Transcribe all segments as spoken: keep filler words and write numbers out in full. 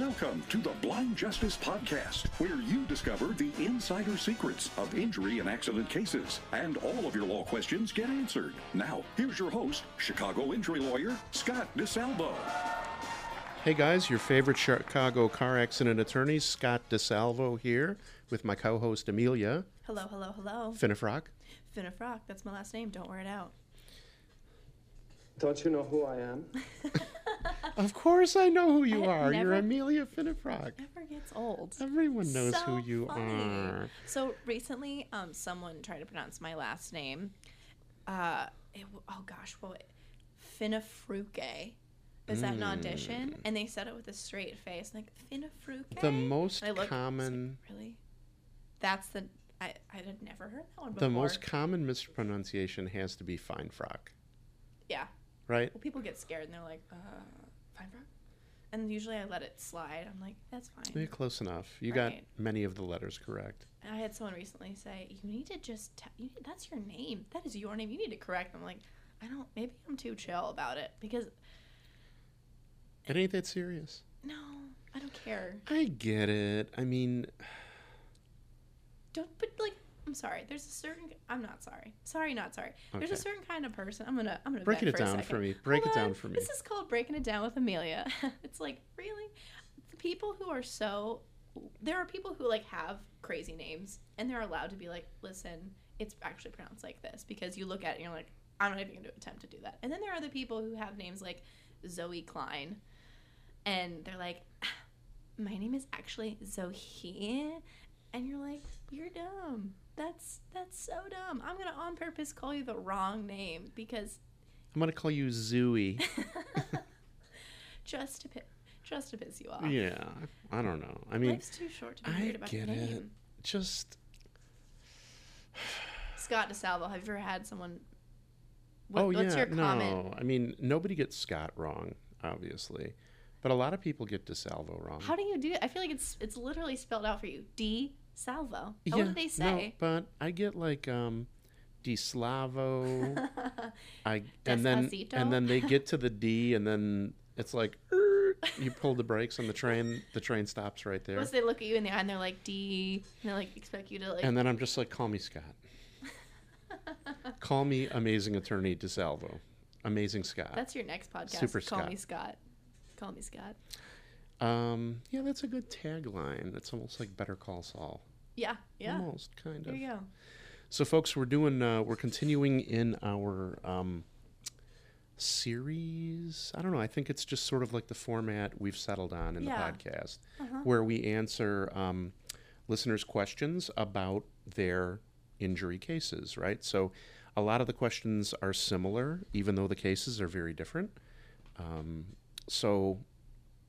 Welcome to the Blind Justice Podcast, where you discover the insider secrets of injury and accident cases, and all of your law questions get answered. Now, here's your host, Chicago injury lawyer, Scott DeSalvo. Hey guys, your favorite Chicago car accident attorney, Scott DeSalvo here, with my co-host, Amelia. Hello, hello, hello. Finnefrock. Finnefrock, that's my last name, don't wear it out. Don't you know who I am? Of course I know who you are. Never, You're Amelia Finnefrock. Never gets old. Everyone knows so who you funny. are. So recently, um, someone tried to pronounce my last name. Uh, it, oh gosh, what? Finnefruque. Is that mm. an audition? And they said it with a straight face, like Finnefruque. The most I looked, common. I was like, really? That's the I I had never heard that one before. The most common mispronunciation has to be Finnefrock. Yeah. Right. Well, people get scared and they're like, uh, Finnefrock? And usually I let it slide. I'm like, that's fine. You're close enough. You right. got many of the letters correct. I had someone recently say, you need to just, t- you need- that's your name. That is your name. You need to correct them. I'm like, I don't, maybe I'm too chill about it because. It ain't that serious. No, I don't care. I get it. I mean. Don't, but like. I'm sorry. There's a certain. I'm not sorry. Sorry, not sorry. Okay. There's a certain kind of person. I'm gonna. I'm gonna break it down for me. Break it down for me. This is called breaking it down with Amelia. It's like really, the people who are so. There are people who like have crazy names, and they're allowed to be like, listen, it's actually pronounced like this because you look at it and you're like, I'm not even gonna attempt to do that. And then there are the people who have names like Zoe Klein, and they're like, my name is actually Zoe, and you're like, you're dumb. That's that's so dumb. I'm going to on purpose call you the wrong name because... I'm going to call you Zooey. just, to, just to piss you off. Yeah. I don't know. I mean... Life's too short to be I weird about your name. I get it. Just... Scott DeSalvo, have you ever had someone... What, oh, what's yeah. your comment? No. I mean, nobody gets Scott wrong, obviously. But a lot of people get DeSalvo wrong. How do you do it? I feel like it's it's literally spelled out for you. D Salvo. Yeah, what did they say? No, but I get like um, DeSalvo. I and then and then they get to the D, and then it's like er, you pull the brakes on the train. The train stops right there. Once they look at you in the eye, and they're like D, and they like expect you to like. And then I'm just like, call me Scott. Call me amazing attorney DeSalvo, amazing Scott. That's your next podcast. Super Scott. Call me Scott. Call me Scott. Um, yeah, that's a good tagline. It's almost like Better Call Saul. Yeah, yeah. Almost, kind of. There you go. So, folks, we're doing, uh, we're continuing in our um, series. I don't know. I think it's just sort of like the format we've settled on in yeah. the podcast, uh-huh. where we answer um, listeners' questions about their injury cases, right? So, a lot of the questions are similar, even though the cases are very different. Um, so...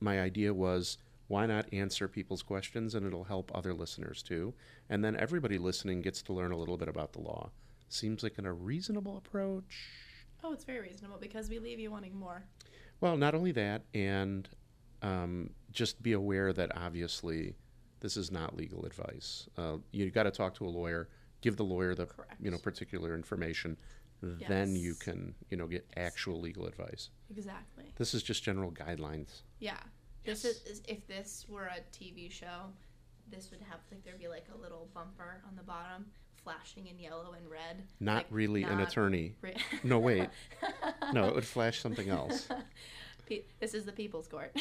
My idea was, why not answer people's questions, and it'll help other listeners too. And then everybody listening gets to learn a little bit about the law. Seems like an, a reasonable approach. Oh, it's very reasonable because we leave you wanting more. Well, not only that, and um, just be aware that obviously this is not legal advice. Uh, you got to talk to a lawyer, give the lawyer the Correct. you know particular information. Yes. Then you can, you know, get actual legal advice. Exactly. This is just general guidelines. Yeah. Yes. This is, if this were a T V show, this would have, like, there'd be, like, a little bumper on the bottom flashing in yellow and red. Not like, really not an attorney. Re- no, wait. No, it would flash something else. Pe- this is the People's Court.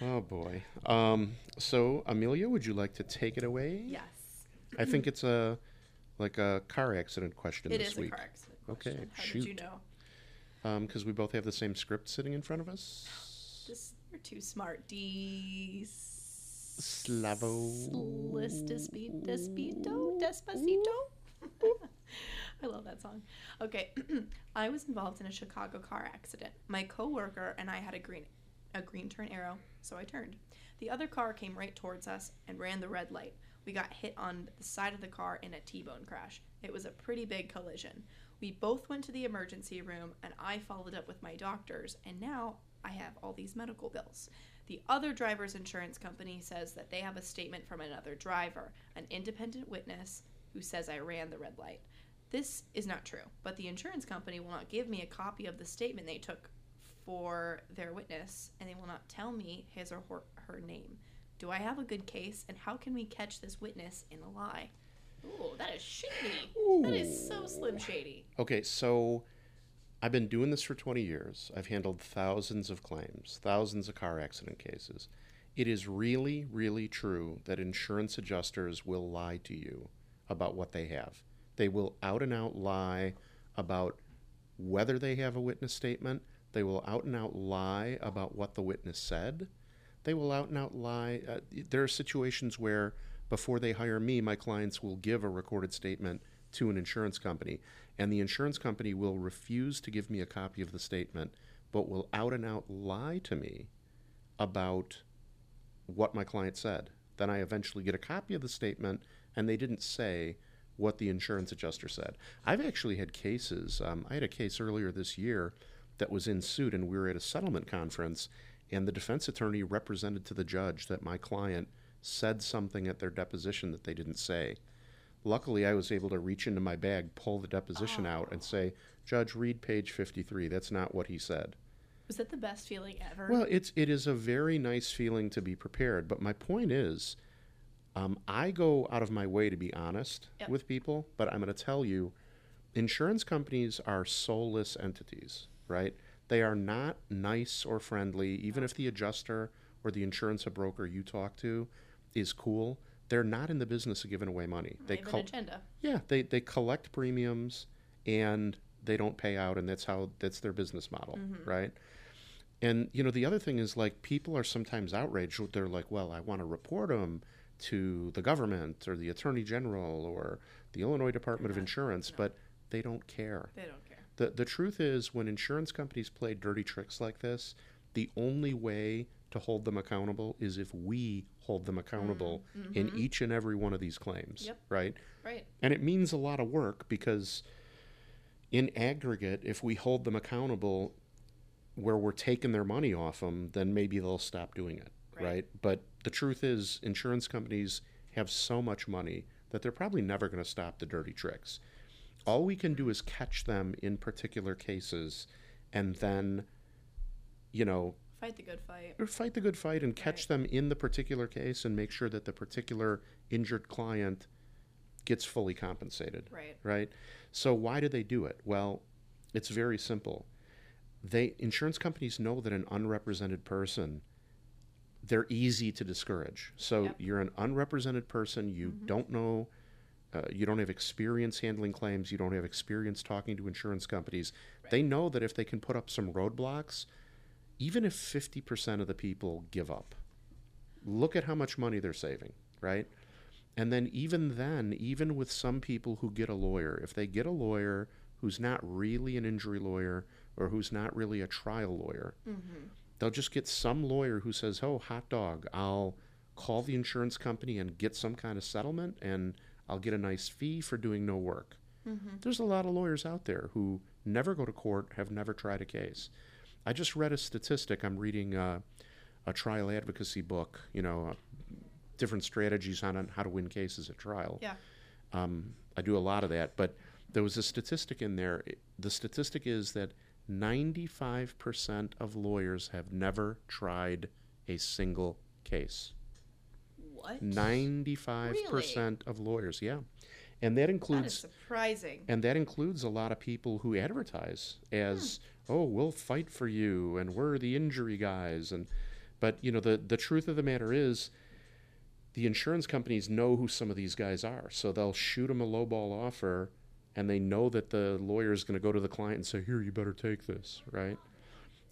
Oh, boy. Um, so, Amelia, would you like to take it away? Yes. I think it's a... Like a car accident question it this week. It is a car accident question. Okay, How shoot. did you know? Because um, we both have the same script sitting in front of us. This, you're too smart. DeSalvo. Despacito. Despacito. I love that song. Okay, I was involved in a Chicago car accident. My coworker and I had a green, a green turn arrow, so I turned. The other car came right towards us and ran the red light. We got hit on the side of the car in a T-Bone crash. It was a pretty big collision. We both went to the emergency room, and I followed up with my doctors, and now I have all these medical bills. The other driver's insurance company says that they have a statement from another driver, an independent witness, who says I ran the red light. This is not true, but the insurance company will not give me a copy of the statement they took for their witness, and they will not tell me his or her, her name. Do I have a good case, and how can we catch this witness in a lie? Ooh, that is shady. Ooh. That is so Slim Shady. Okay, so I've been doing this for twenty years. I've handled thousands of claims, thousands of car accident cases. It is really, really true that insurance adjusters will lie to you about what they have. They will out and out lie about whether they have a witness statement. They will out and out lie about what the witness said. They will out and out lie. Uh, there are situations where before they hire me, my clients will give a recorded statement to an insurance company, and the insurance company will refuse to give me a copy of the statement, but will out and out lie to me about what my client said. Then I eventually get a copy of the statement, and they didn't say what the insurance adjuster said. I've actually had cases. Um, I had a case earlier this year that was in suit, and we were at a settlement conference, and the defense attorney represented to the judge that my client said something at their deposition that they didn't say. Luckily, I was able to reach into my bag, pull the deposition oh. out, and say, Judge, read page fifty-three. That's not what he said. Was that the best feeling ever? Well, it's, it is a very nice feeling to be prepared. But my point is, um, I go out of my way to be honest yep. with people, but I'm going to tell you, insurance companies are soulless entities, right? They are not nice or friendly, even oh. if the adjuster or the insurance broker you talk to is cool. They're not in the business of giving away money. They, they have col- an agenda. Yeah, they, they collect premiums and they don't pay out, and that's how that's their business model, mm-hmm. right? And, you know, the other thing is, like, people are sometimes outraged. They're like, well, I want to report them to the government or the Attorney General or the Illinois Department of Insurance, no. but they don't care. They don't care. The, the truth is, when insurance companies play dirty tricks like this, the only way to hold them accountable is if we hold them accountable mm-hmm. in each and every one of these claims, yep. right? Right. And it means a lot of work, because in aggregate, if we hold them accountable where we're taking their money off them, then maybe they'll stop doing it, right? right? But the truth is, insurance companies have so much money that they're probably never going to stop the dirty tricks. All we can do is catch them in particular cases and then, you know, fight the good fight. Or fight the good fight and catch right. them in the particular case and make sure that the particular injured client gets fully compensated. Right. Right? So why do they do it? Well, it's very simple. They insurance companies know that an unrepresented person, they're easy to discourage. So yep. you're an unrepresented person. You mm-hmm. don't know, uh, you don't have experience handling claims. You don't have experience talking to insurance companies. Right. They know that if they can put up some roadblocks, even if fifty percent of the people give up, look at how much money they're saving, right? And then even then, even with some people who get a lawyer, if they get a lawyer who's not really an injury lawyer or who's not really a trial lawyer, mm-hmm. they'll just get some lawyer who says, oh, hot dog, I'll call the insurance company and get some kind of settlement, and I'll get a nice fee for doing no work. Mm-hmm. There's a lot of lawyers out there who never go to court, have never tried a case. I just read a statistic. I'm reading uh, a trial advocacy book, you know, uh, different strategies on, on how to win cases at trial. Yeah. Um, I do a lot of that. But there was a statistic in there. It, the statistic is that ninety-five percent of lawyers have never tried a single case. What? ninety-five percent really? Of lawyers, yeah. And that includes... That is surprising. And that includes a lot of people who advertise as... Hmm. Oh, we'll fight for you, and we're the injury guys. And but, you know, the, the truth of the matter is the insurance companies know who some of these guys are, so they'll shoot them a lowball offer, and they know that the lawyer is going to go to the client and say, here, you better take this, right?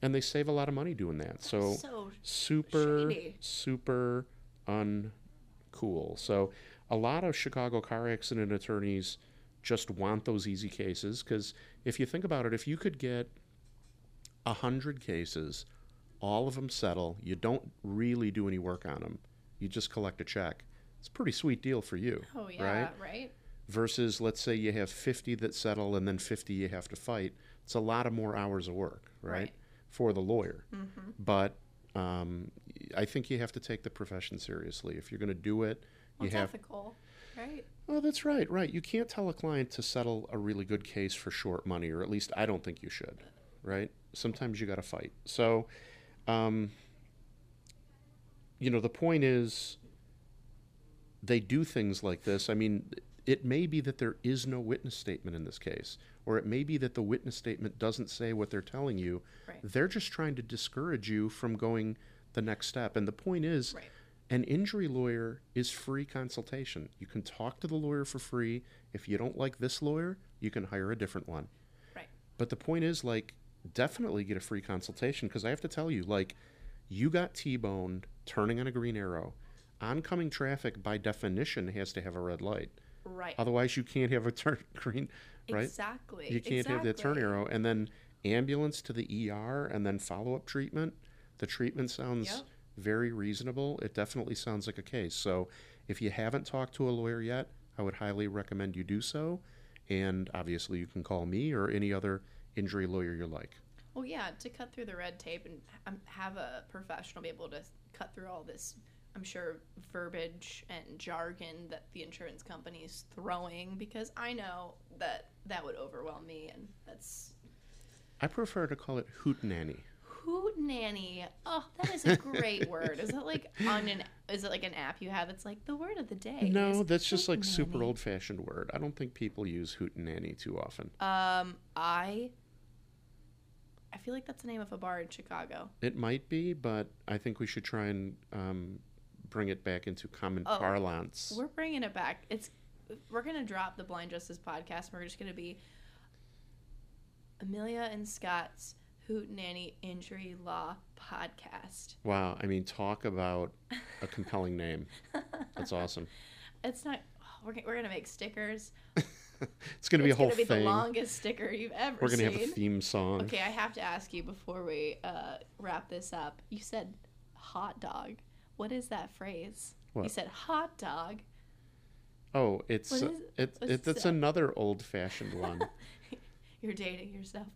And they save a lot of money doing that. So, so super, shady. super uncool. So a lot of Chicago car accident attorneys just want those easy cases, because if you think about it, if you could get A hundred cases, all of them settle. You don't really do any work on them. You just collect a check. It's a pretty sweet deal for you. Oh, yeah, right? right? Versus, let's say you have fifty that settle and then fifty you have to fight. It's a lot of more hours of work, right, right. for the lawyer. Mm-hmm. But um, I think you have to take the profession seriously. If you're going to do it, well, you it's have... ethical. Right. Oh, that's right, right. You can't tell a client to settle a really good case for short money, or at least I don't think you should. right? Sometimes you got to fight. So, um, you know, the point is they do things like this. I mean, it may be that there is no witness statement in this case, or it may be that the witness statement doesn't say what they're telling you. Right. They're just trying to discourage you from going the next step. And the point is, right, an injury lawyer is free consultation. You can talk to the lawyer for free. If you don't like this lawyer, you can hire a different one. Right. But the point is, like, definitely get a free consultation, because I have to tell you, like, you got T-boned turning on a green arrow. Oncoming traffic, by definition, has to have a red light. Right. Otherwise, you can't have a turn green, right? Exactly. You can't exactly. have the turn arrow. And then ambulance to the E R and then follow-up treatment. The treatment sounds... Yep. Very reasonable. It definitely sounds like a case. So if you haven't talked to a lawyer yet, I would highly recommend you do so. And obviously you can call me or any other injury lawyer you like. Well, yeah, to cut through the red tape and have a professional be able to cut through all this, I'm sure, verbiage and jargon that the insurance company's throwing, because I know that that would overwhelm me, and that's... I prefer to call it hootenanny. Hootenanny. Oh, that is a great word. Is it like on an is it like an app you have? It's like the word of the day. No, that's just like super old fashioned word. I don't think people use hootenanny too often. Um, I I feel like that's the name of a bar in Chicago. It might be, but I think we should try and um, bring it back into common oh, parlance. We're bringing it back. It's we're gonna drop the Blind Justice podcast. And we're just gonna be Amelia and Scott's Hootenanny Injury Law Podcast. Wow. I mean, talk about a compelling name. That's awesome. It's not... Oh, we're we're going to make stickers. It's going to be a whole thing. It's going to be the longest sticker you've ever seen. We're going to have a theme song. Okay, I have to ask you before we uh, wrap this up. You said hot dog. What is that phrase? What? You said hot dog. Oh, it's... What is, it, it, it, that's that? Another old-fashioned one. You're dating yourself.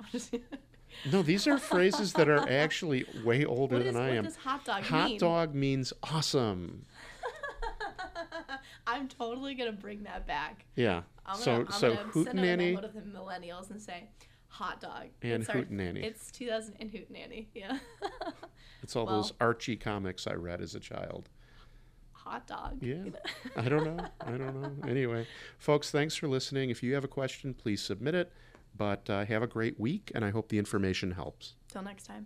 No, these are phrases that are actually way older is, than I what am. What does hot dog hot mean? Hot dog means awesome. I'm totally going to bring that back. Yeah. I'm gonna, so I'm so hootenanny. I'm going to send a memo to the millennials and say, hot dog. And it's hootenanny. Our, it's two thousand and hootenanny. Yeah. It's all well, those Archie comics I read as a child. Hot dog. Yeah. I don't know. I don't know. Anyway, folks, thanks for listening. If you have a question, please submit it. But uh, have a great week, and I hope the information helps. Till next time.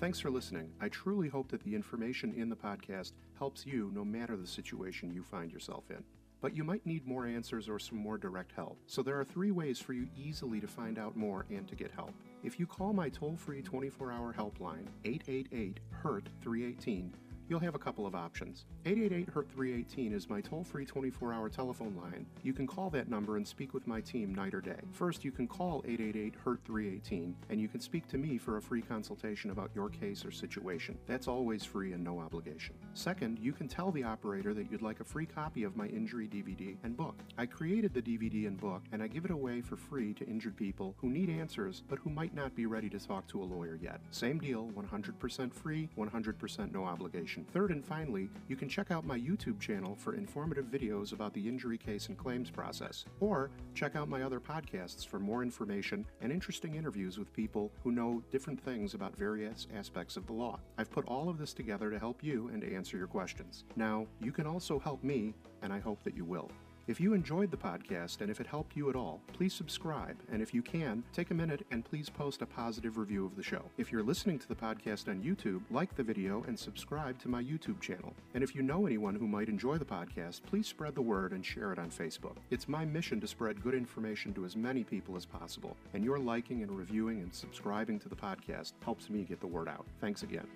Thanks for listening. I truly hope that the information in the podcast helps you no matter the situation you find yourself in. But you might need more answers or some more direct help. So there are three ways for you easily to find out more and to get help. If you call my toll-free twenty-four hour helpline, eight eight eight, hurt, three one eight, you'll have a couple of options. eight eight eight, hurt, three one eight is my toll-free twenty-four hour telephone line. You can call that number and speak with my team night or day. First, you can call eight eight eight, hurt, three one eight, and you can speak to me for a free consultation about your case or situation. That's always free and no obligation. Second, you can tell the operator that you'd like a free copy of my injury D V D and book. I created the D V D and book, and I give it away for free to injured people who need answers, but who might not be ready to talk to a lawyer yet. Same deal, one hundred percent free, one hundred percent no obligation. Third and finally, you can check out my YouTube channel for informative videos about the injury case and claims process, or check out my other podcasts for more information and interesting interviews with people who know different things about various aspects of the law. I've put all of this together to help you and to answer your questions. Now, you can also help me, and I hope that you will. If you enjoyed the podcast and if it helped you at all, please subscribe, and if you can, take a minute and please post a positive review of the show. If you're listening to the podcast on YouTube, like the video and subscribe to my YouTube channel. And if you know anyone who might enjoy the podcast, please spread the word and share it on Facebook. It's my mission to spread good information to as many people as possible, and your liking and reviewing and subscribing to the podcast helps me get the word out. Thanks again.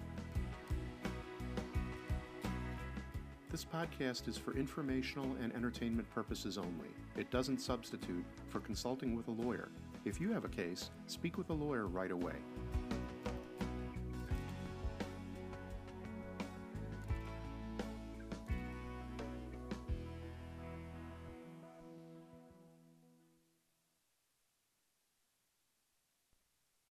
This podcast is for informational and entertainment purposes only. It doesn't substitute for consulting with a lawyer. If you have a case, speak with a lawyer right away.